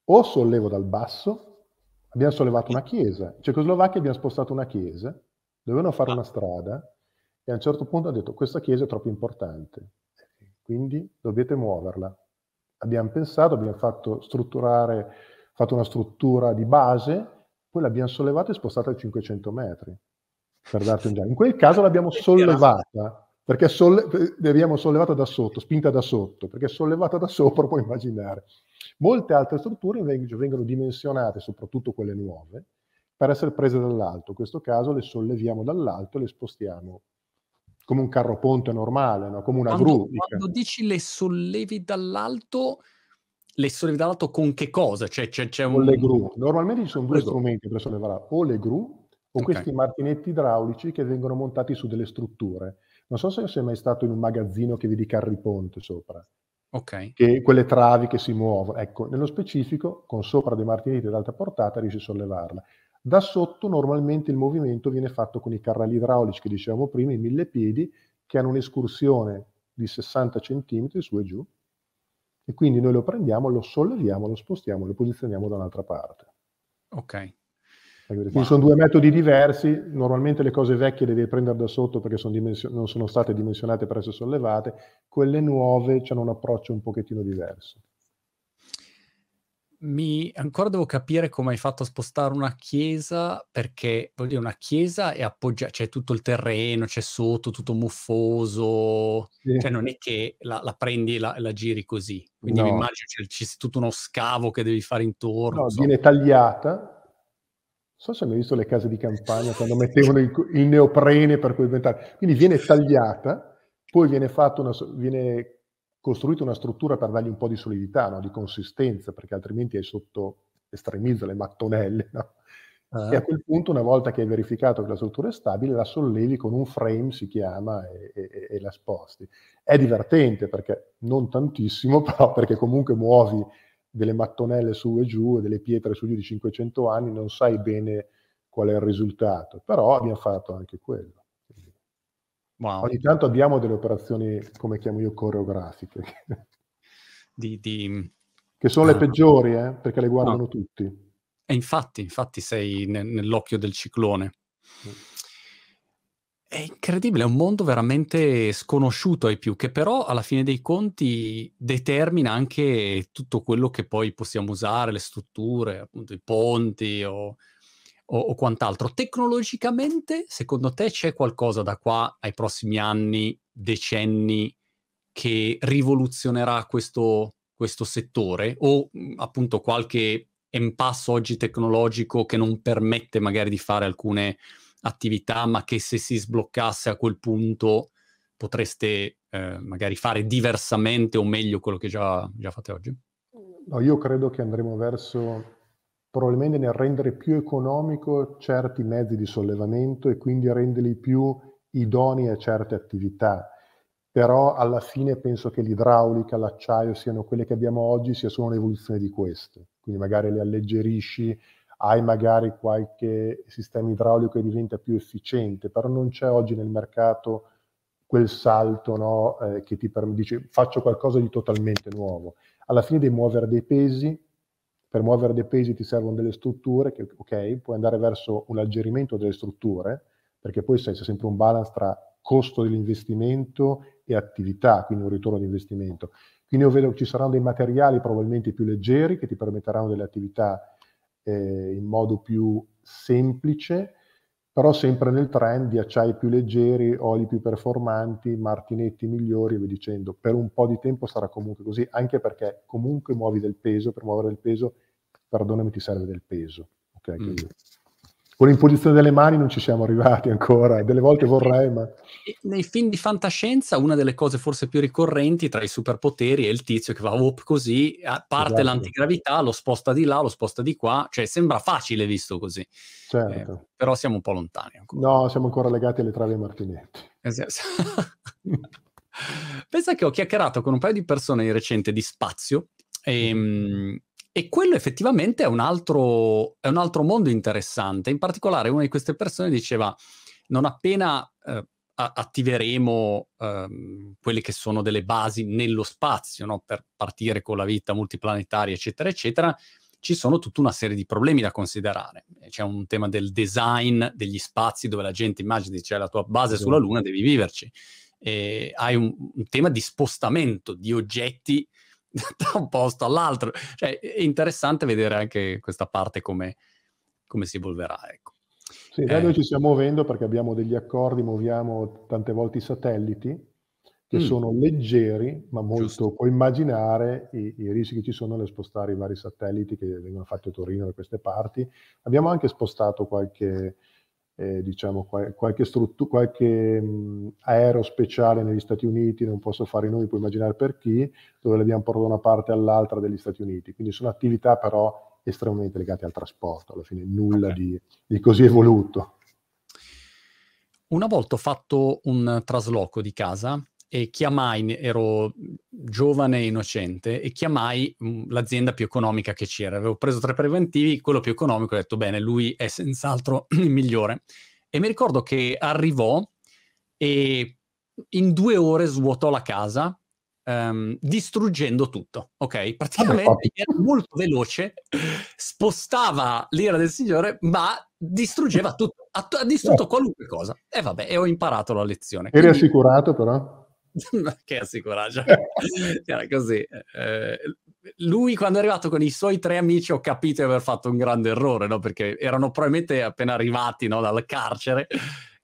o sollevo dal basso, abbiamo sollevato una chiesa. In Cecoslovacchia abbiamo spostato una chiesa, dovevano fare ah. una strada, e a un certo punto hanno detto: questa chiesa è troppo importante, quindi dovete muoverla. Abbiamo pensato, abbiamo fatto strutturare, fatto una struttura di base, poi l'abbiamo sollevata e spostata a cinquecento metri, per darti un giallo. In quel caso l'abbiamo sollevata, perché solle- l'abbiamo sollevata da sotto, spinta da sotto, perché sollevata da sopra puoi immaginare. Molte altre strutture invece vengono dimensionate, soprattutto quelle nuove, per essere prese dall'alto. In questo caso le solleviamo dall'alto e le spostiamo come un carro ponte normale, no? Come una quando, gru. Quando dici le sollevi dall'alto... le sollevi dall'alto con che cosa? C'è, c'è, c'è un... Con le gru. Normalmente ci sono due strumenti per sollevare, o le gru o okay. questi martinetti idraulici che vengono montati su delle strutture. Non so se sei mai stato in un magazzino che vedi carri ponte sopra, okay. che quelle travi che si muovono. Ecco, nello specifico, con sopra dei martinetti ad alta portata riesci a sollevarla. Da sotto normalmente il movimento viene fatto con i carrelli idraulici che dicevamo prima, i mille piedi, che hanno un'escursione di sessanta centimetri su e giù, e quindi noi lo prendiamo, lo solleviamo, lo spostiamo, lo posizioniamo da un'altra parte. Ok. Quindi wow. sono due metodi diversi. Normalmente le cose vecchie le devi prendere da sotto perché sono dimension- non sono state dimensionate per essere sollevate, quelle nuove hanno un approccio un pochettino diverso. Mi ancora devo capire come hai fatto a spostare una chiesa, perché vuol dire una chiesa è appoggiata, c'è tutto il terreno, c'è sotto tutto muffoso, sì. cioè non è che la, la prendi e la, la giri così, quindi no. mi immagino c'è, c'è tutto uno scavo che devi fare intorno. No, so. Viene tagliata. Non so se hai visto le case di campagna quando mettevano il, il neoprene per coibentare, quindi viene tagliata, poi viene fatto una... viene costruito una struttura per dargli un po' di solidità, no? Di consistenza, perché altrimenti hai sotto, estremizza le mattonelle, no? Ah. E a quel punto, una volta che hai verificato che la struttura è stabile, la sollevi con un frame, si chiama, e, e, e la sposti. È divertente perché non tantissimo, però perché comunque muovi delle mattonelle su e giù, delle pietre su e giù di cinquecento anni, non sai bene qual è il risultato, però abbiamo fatto anche quello. Wow. Ogni tanto abbiamo delle operazioni, come chiamo io, coreografiche, di, di... che sono ah. le peggiori, eh, perché le guardano no. tutti. E infatti, infatti sei ne, nell'occhio del ciclone. Mm. È incredibile, è un mondo veramente sconosciuto ai più, che però alla fine dei conti determina anche tutto quello che poi possiamo usare, le strutture, appunto i ponti o, o, o quant'altro. Tecnologicamente, secondo te, c'è qualcosa da qua ai prossimi anni, decenni, che rivoluzionerà questo, questo settore? O appunto qualche... è un passo oggi tecnologico che non permette magari di fare alcune attività, ma che se si sbloccasse a quel punto potreste eh, magari fare diversamente o meglio quello che già, già fate oggi? No, io credo che andremo verso, probabilmente, nel rendere più economico certi mezzi di sollevamento e quindi renderli più idonei a certe attività. Però alla fine penso che l'idraulica, l'acciaio, siano quelle che abbiamo oggi, sia solo un'evoluzione di queste. Quindi magari le alleggerisci, hai magari qualche sistema idraulico che diventa più efficiente, però non c'è oggi nel mercato quel salto, no, eh, che ti perm- dice faccio qualcosa di totalmente nuovo. Alla fine devi muovere dei pesi, per muovere dei pesi ti servono delle strutture, che ok, puoi andare verso un alleggerimento delle strutture, perché poi sai, c'è sempre un balance tra costo dell'investimento e attività, quindi un ritorno di investimento. Quindi io vedo che ci saranno dei materiali probabilmente più leggeri che ti permetteranno delle attività eh, in modo più semplice, però sempre nel trend di acciai più leggeri, oli più performanti, martinetti migliori e via dicendo. Per un po' di tempo sarà comunque così, anche perché comunque muovi del peso, per muovere del peso, perdonami, ti serve del peso. Okay, mm. Con l'imposizione delle mani non ci siamo arrivati ancora, e delle volte vorrei, ma... Nei film di fantascienza una delle cose forse più ricorrenti tra i superpoteri è il tizio che va op così, parte esatto. l'antigravità, lo sposta di là, lo sposta di qua, cioè sembra facile visto così. Certo. Eh, però siamo un po' lontani ancora. No, siamo ancora legati alle travi e martinetti. Pensa che ho chiacchierato con un paio di persone di recente di spazio e... Mm. E quello effettivamente è un altro, è un altro mondo interessante. In particolare una di queste persone diceva non appena eh, attiveremo eh, quelle che sono delle basi nello spazio, no? Per partire con la vita multiplanetaria eccetera eccetera, ci sono tutta una serie di problemi da considerare. C'è un tema del design degli spazi dove la gente immagina, c'è la tua base sulla Luna, devi viverci. E hai un, un tema di spostamento di oggetti da un posto all'altro, cioè è interessante vedere anche questa parte come, come si evolverà, ecco. Sì, eh. Noi ci stiamo muovendo perché abbiamo degli accordi, muoviamo tante volte i satelliti che mm. sono leggeri, ma molto Giusto. Puoi immaginare i, i rischi che ci sono nel spostare i vari satelliti che vengono fatti a Torino, da queste parti. Abbiamo anche spostato qualche Eh, diciamo qual- qualche, struttu- qualche mh, aereo speciale negli Stati Uniti, non posso fare i nomi, puoi immaginare per chi, dove l'abbiamo portato da una parte all'altra degli Stati Uniti. Quindi sono attività però estremamente legate al trasporto, alla fine nulla okay. di, di così evoluto. Una volta ho fatto un trasloco di casa e chiamai, ero giovane e innocente, e chiamai l'azienda più economica che c'era. Avevo preso tre preventivi, quello più economico, ho detto bene, lui è senz'altro il migliore. E mi ricordo che arrivò e in due ore svuotò la casa, um, distruggendo tutto, ok? Praticamente era molto veloce, spostava l'ira del signore, ma distruggeva tutto, ha, ha distrutto eh. qualunque cosa. E vabbè, e ho imparato la lezione. Eri quindi... assicurato però? Che assicuraggio, era così. Eh, lui, quando è arrivato con i suoi tre amici, ho capito di aver fatto un grande errore, no? Perché erano probabilmente appena arrivati, no? Dal carcere.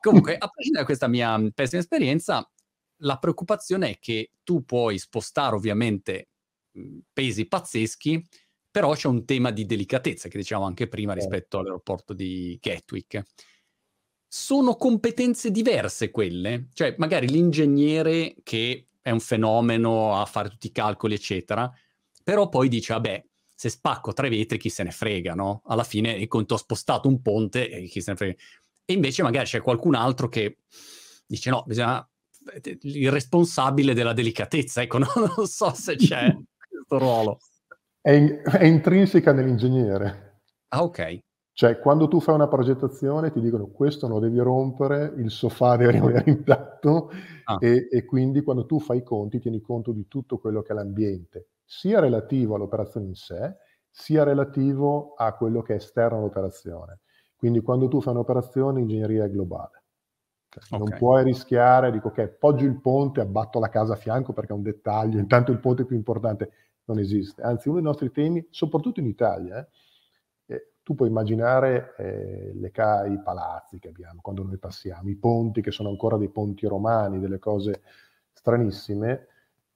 Comunque, a prescindere da questa mia pessima esperienza, la preoccupazione è che tu puoi spostare ovviamente pesi pazzeschi, però c'è un tema di delicatezza che dicevamo anche prima rispetto all'aeroporto di Gatwick. Sono competenze diverse quelle, cioè magari l'ingegnere che è un fenomeno a fare tutti i calcoli eccetera, però poi dice vabbè, se spacco tre vetri chi se ne frega, no? Alla fine il conto ho spostato un ponte e chi se ne frega. E invece magari c'è qualcun altro che dice no, bisogna... il responsabile della delicatezza, ecco, no? Non so se c'è questo ruolo. È, in, è intrinseca nell'ingegnere. Ah, ok. Cioè, quando tu fai una progettazione ti dicono questo non lo devi rompere, il sofà deve rimanere intatto, ah. e, e quindi quando tu fai i conti tieni conto di tutto quello che è l'ambiente, sia relativo all'operazione in sé, sia relativo a quello che è esterno all'operazione. Quindi quando tu fai un'operazione, l'ingegneria è globale. Cioè, okay. Non puoi rischiare, dico che okay, poggio il ponte, abbatto la casa a fianco perché è un dettaglio, intanto il ponte è più importante, non esiste. Anzi, uno dei nostri temi, soprattutto in Italia, eh, tu puoi immaginare eh, le ca- i palazzi che abbiamo quando noi passiamo, i ponti che sono ancora dei ponti romani, delle cose stranissime,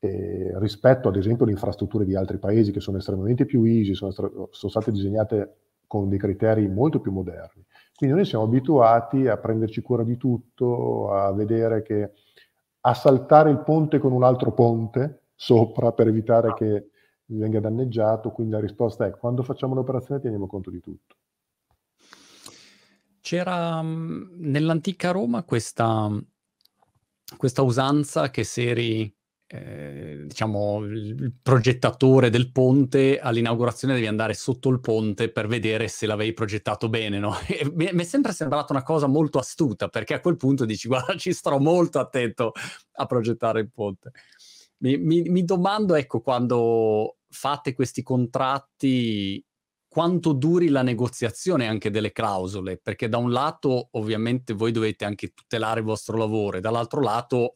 eh, rispetto ad esempio alle infrastrutture di altri paesi che sono estremamente più easy, sono, sono state disegnate con dei criteri molto più moderni. Quindi noi siamo abituati a prenderci cura di tutto, a vedere che a saltare il ponte con un altro ponte sopra per evitare che venga danneggiato, quindi la risposta è quando facciamo un'operazione teniamo conto di tutto. C'era nell'antica Roma questa, questa usanza che se eri eh, diciamo il progettatore del ponte all'inaugurazione devi andare sotto il ponte per vedere se l'avevi progettato bene, no? Mi è sempre sembrata una cosa molto astuta, perché a quel punto dici guarda, ci starò molto attento a progettare il ponte. Mi, mi, mi domando, ecco, quando fate questi contratti, quanto duri la negoziazione anche delle clausole, perché da un lato ovviamente voi dovete anche tutelare il vostro lavoro e dall'altro lato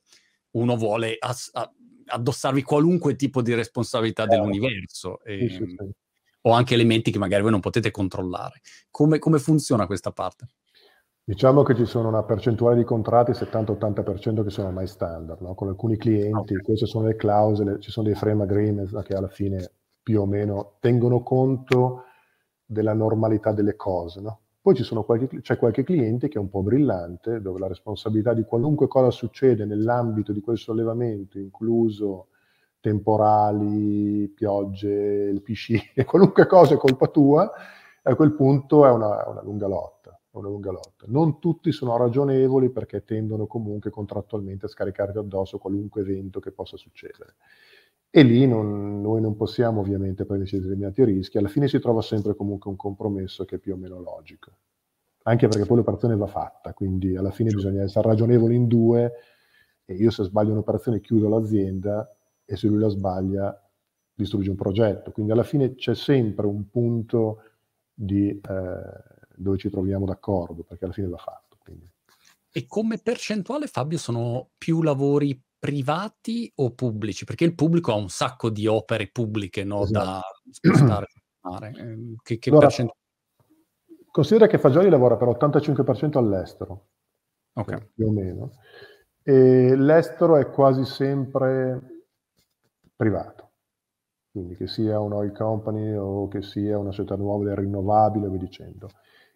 uno vuole ass- a- addossarvi qualunque tipo di responsabilità eh, dell'universo e, sì, sì, sì. o anche elementi che magari voi non potete controllare. Come, come funziona questa parte? Diciamo che ci sono una percentuale di contratti, settanta ottanta per cento, che sono ormai standard, no? Con alcuni clienti, okay. Queste sono le clausole, ci sono dei frame agreements che alla fine più o meno tengono conto della normalità delle cose, no? Poi ci sono qualche, c'è qualche cliente che è un po' brillante, dove la responsabilità di qualunque cosa succede nell'ambito di quel sollevamento, incluso temporali, piogge, piscine, qualunque cosa è colpa tua, a quel punto è una, una lunga lotta. una lunga lotta. Non tutti sono ragionevoli perché tendono comunque contrattualmente a scaricarti addosso qualunque evento che possa succedere. E lì non, noi non possiamo ovviamente prenderci determinati rischi, alla fine si trova sempre comunque un compromesso che è più o meno logico. Anche perché poi l'operazione va fatta, quindi alla fine bisogna essere ragionevoli in due e io se sbaglio un'operazione chiudo l'azienda e se lui la sbaglia distrugge un progetto. Quindi alla fine c'è sempre un punto di... Eh, dove ci troviamo d'accordo, perché alla fine va fatto. Quindi. E come percentuale, Fabio, sono più lavori privati o pubblici? Perché il pubblico ha un sacco di opere pubbliche, no, esatto. da spostare. che che allora, percentuale? Considera che Fagioli lavora per l'ottantacinque per cento all'estero, okay. più o meno, e l'estero è quasi sempre privato. Quindi che sia un oil company o che sia una società nuova del rinnovabile, e via dicendo.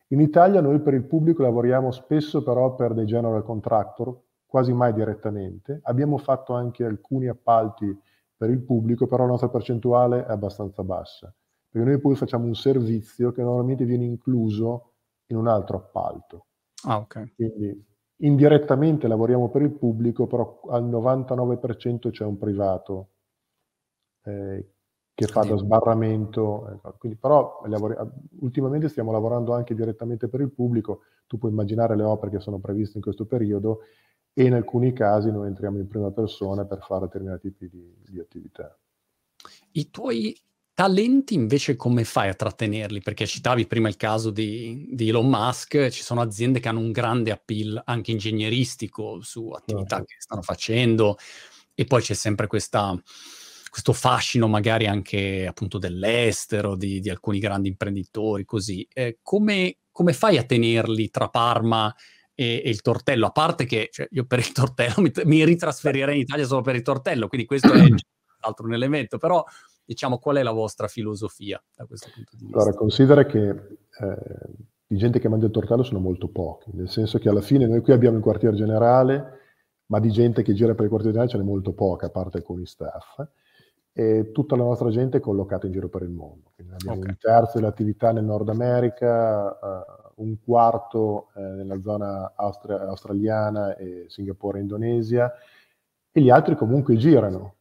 In Italia noi per il pubblico lavoriamo spesso però per dei general contractor, quasi mai direttamente. Abbiamo fatto anche alcuni appalti per il pubblico, però la nostra percentuale è abbastanza bassa, perché noi poi facciamo un servizio che normalmente viene incluso in un altro appalto. Ah, ok. Quindi indirettamente lavoriamo per il pubblico, però al novantanove per cento c'è un privato eh, che fa da sbarramento, quindi, però ultimamente stiamo lavorando anche direttamente per il pubblico, tu puoi immaginare le opere che sono previste in questo periodo e in alcuni casi noi entriamo in prima persona per fare determinati tipi di, di attività. I tuoi talenti invece come fai a trattenerli? Perché citavi prima il caso di, di Elon Musk, ci sono aziende che hanno un grande appeal anche ingegneristico su attività no. che stanno facendo e poi c'è sempre questa... questo fascino magari anche appunto dell'estero, di, di alcuni grandi imprenditori, così. Eh, come, come fai a tenerli tra Parma e, e il tortello? A parte che cioè, io per il tortello mi, mi ritrasferirei in Italia solo per il tortello, quindi questo è altro un elemento, però diciamo qual è la vostra filosofia da questo punto di vista? Allora, considera che eh, di gente che mangia il tortello sono molto pochi, nel senso che alla fine noi qui abbiamo il quartier generale, ma di gente che gira per il quartier generale ce n'è molto poca, a parte alcuni staff. e tutta la nostra gente è collocata in giro per il mondo. Quindi abbiamo okay. un terzo dell'attività nel Nord America, uh, un quarto uh, nella zona austra- australiana e Singapore e Indonesia, e gli altri comunque girano.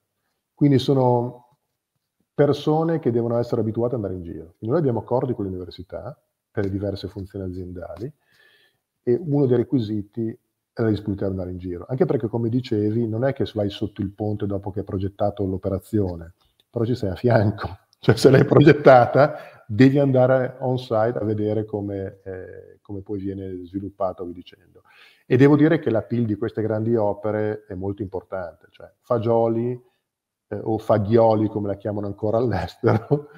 Quindi sono persone che devono essere abituate ad andare in giro. Quindi noi abbiamo accordi con l'università per le diverse funzioni aziendali, e uno dei requisiti è la disponibilità di andare in giro, anche perché, come dicevi, non è che vai sotto il ponte dopo che hai progettato l'operazione, però ci sei a fianco, cioè se l'hai progettata devi andare on site a vedere come, eh, come poi viene sviluppato, vi dicendo. E devo dire che la P I L di queste grandi opere è molto importante, cioè Fagioli eh, o Fagioli come la chiamano ancora all'estero,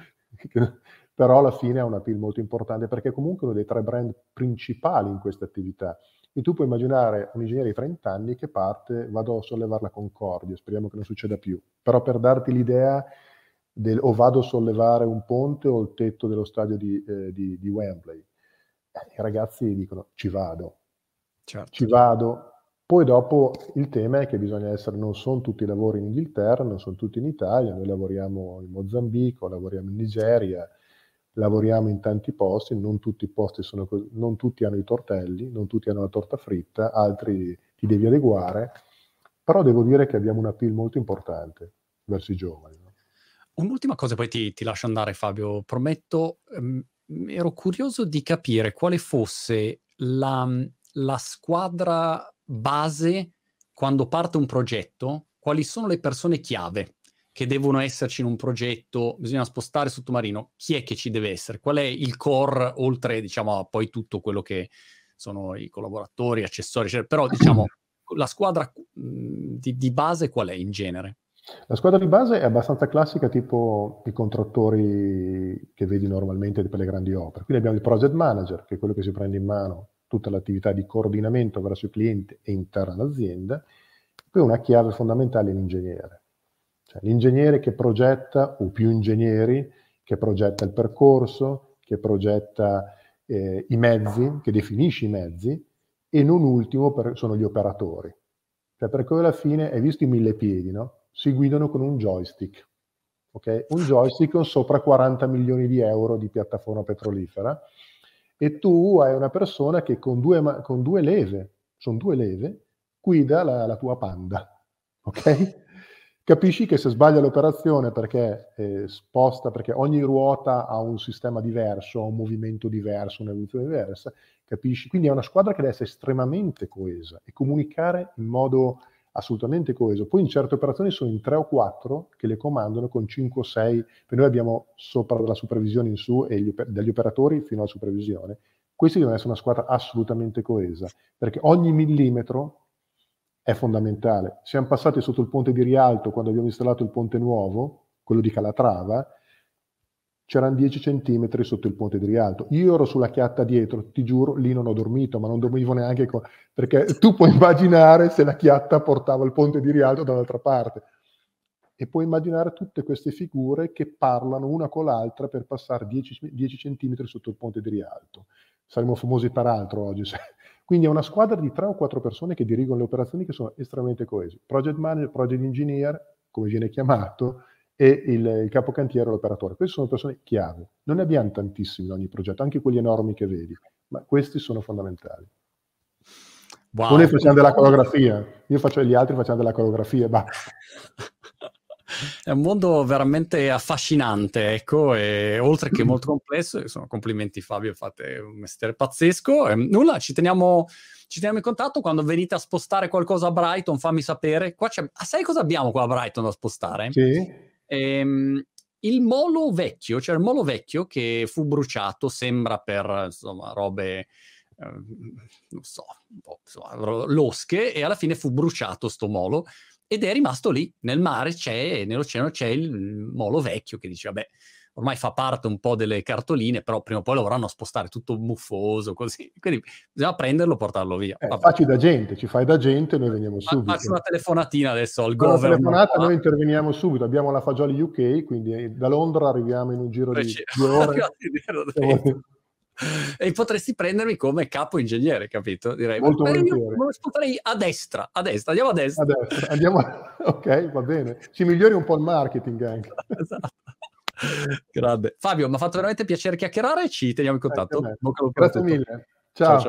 però alla fine ha una P I L molto importante, perché comunque è uno dei tre brand principali in questa attività. E tu puoi immaginare un ingegnere di trenta anni che parte, vado a sollevare la Concordia, speriamo che non succeda più, però per darti l'idea del, o vado a sollevare un ponte o il tetto dello stadio di, eh, di, di Wembley, eh, i ragazzi dicono ci vado, certo. ci vado. Poi dopo il tema è che bisogna essere, non sono tutti i lavori in Inghilterra, non sono tutti in Italia, noi lavoriamo in Mozambico, lavoriamo in Nigeria, lavoriamo in tanti posti, non tutti i posti sono così, non tutti hanno i tortelli, non tutti hanno la torta fritta, altri ti devi adeguare, però devo dire che abbiamo una P I L molto importante verso i giovani. No? Un'ultima cosa, poi ti, ti lascio andare, Fabio, prometto, ehm, ero curioso di capire quale fosse la, la squadra base quando parte un progetto, quali sono le persone chiave che devono esserci in un progetto, bisogna spostare sottomarino, chi è che ci deve essere? Qual è il core, oltre diciamo a poi tutto quello che sono i collaboratori, accessori, eccetera. Però diciamo la squadra di, di base qual è in genere? La squadra di base è abbastanza classica, tipo i contrattori che vedi normalmente per le grandi opere. Quindi abbiamo il project manager, che è quello che si prende in mano tutta l'attività di coordinamento verso il cliente e interna all'azienda. Poi una chiave fondamentale è l'ingegnere. L'ingegnere che progetta, o più ingegneri, che progetta il percorso, che progetta eh, i mezzi, che definisce i mezzi, e non ultimo per, sono gli operatori. Cioè, perché alla fine, hai visto i millepiedi, no? Si guidano con un joystick. Okay? Un joystick con sopra quaranta milioni di euro di piattaforma petrolifera, e tu hai una persona che con due, con due leve, sono due leve, guida la, la tua Panda. Ok? Capisci che se sbaglia l'operazione perché eh, sposta, perché ogni ruota ha un sistema diverso, ha un movimento diverso, un'evoluzione diversa, capisci? Quindi è una squadra che deve essere estremamente coesa e comunicare in modo assolutamente coeso. Poi in certe operazioni sono in tre o quattro che le comandano con cinque o sei, perché noi abbiamo sopra dalla supervisione in su e gli, dagli operatori fino alla supervisione. Questi devono essere una squadra assolutamente coesa, perché ogni millimetro è fondamentale. Siamo passati sotto il ponte di Rialto, quando abbiamo installato il ponte nuovo, quello di Calatrava, c'erano dieci centimetri sotto il ponte di Rialto. Io ero sulla chiatta dietro, ti giuro, lì non ho dormito, ma non dormivo neanche, con... perché tu puoi immaginare se la chiatta portava il ponte di Rialto dall'altra parte. E puoi immaginare tutte queste figure che parlano una con l'altra per passare dieci centimetri sotto il ponte di Rialto. Saremmo famosi per altro oggi. Quindi è una squadra di tre o quattro persone che dirigono le operazioni, che sono estremamente coesi. Project manager, project engineer, come viene chiamato, e il, il capocantiere, l'operatore. Queste sono persone chiave. Non ne abbiamo tantissimi in ogni progetto, anche quelli enormi che vedi, ma questi sono fondamentali. Wow. Noi facciamo della coreografia, io faccio gli altri facciamo della coreografia, basta. È un mondo veramente affascinante, ecco, e oltre che molto complesso, insomma, complimenti Fabio, fate un mestiere pazzesco. E nulla, ci teniamo, ci teniamo in contatto, quando venite a spostare qualcosa a Brighton fammi sapere. Qua c'è, ah, sai cosa abbiamo qua a Brighton da spostare? Sì. Ehm, il molo vecchio, cioè il molo vecchio che fu bruciato, sembra per, insomma, robe... Ehm, non so, insomma, losche, e alla fine fu bruciato sto molo. Ed è rimasto lì, nel mare c'è, nell'oceano c'è il molo vecchio che dice, vabbè, ormai fa parte un po' delle cartoline, però prima o poi lo vorranno spostare, tutto muffoso, così. Quindi bisogna prenderlo, portarlo via. Eh, facci da gente, ci fai da gente, noi veniamo subito. Facci una telefonatina adesso al government. Una telefonata, noi interveniamo subito, abbiamo la Fagioli U K, quindi da Londra arriviamo in un giro di due ore. e potresti prendermi come capo ingegnere, capito? Direi molto volentieri. Lo sputerei a destra, a destra, andiamo a destra. A destra. Andiamo a... Ok, va bene. Ci migliori un po' il marketing anche. Esatto. Grande. Fabio, mi ha fatto veramente piacere chiacchierare, ci teniamo in contatto. Grazie mille. Ciao. Ciao, ciao.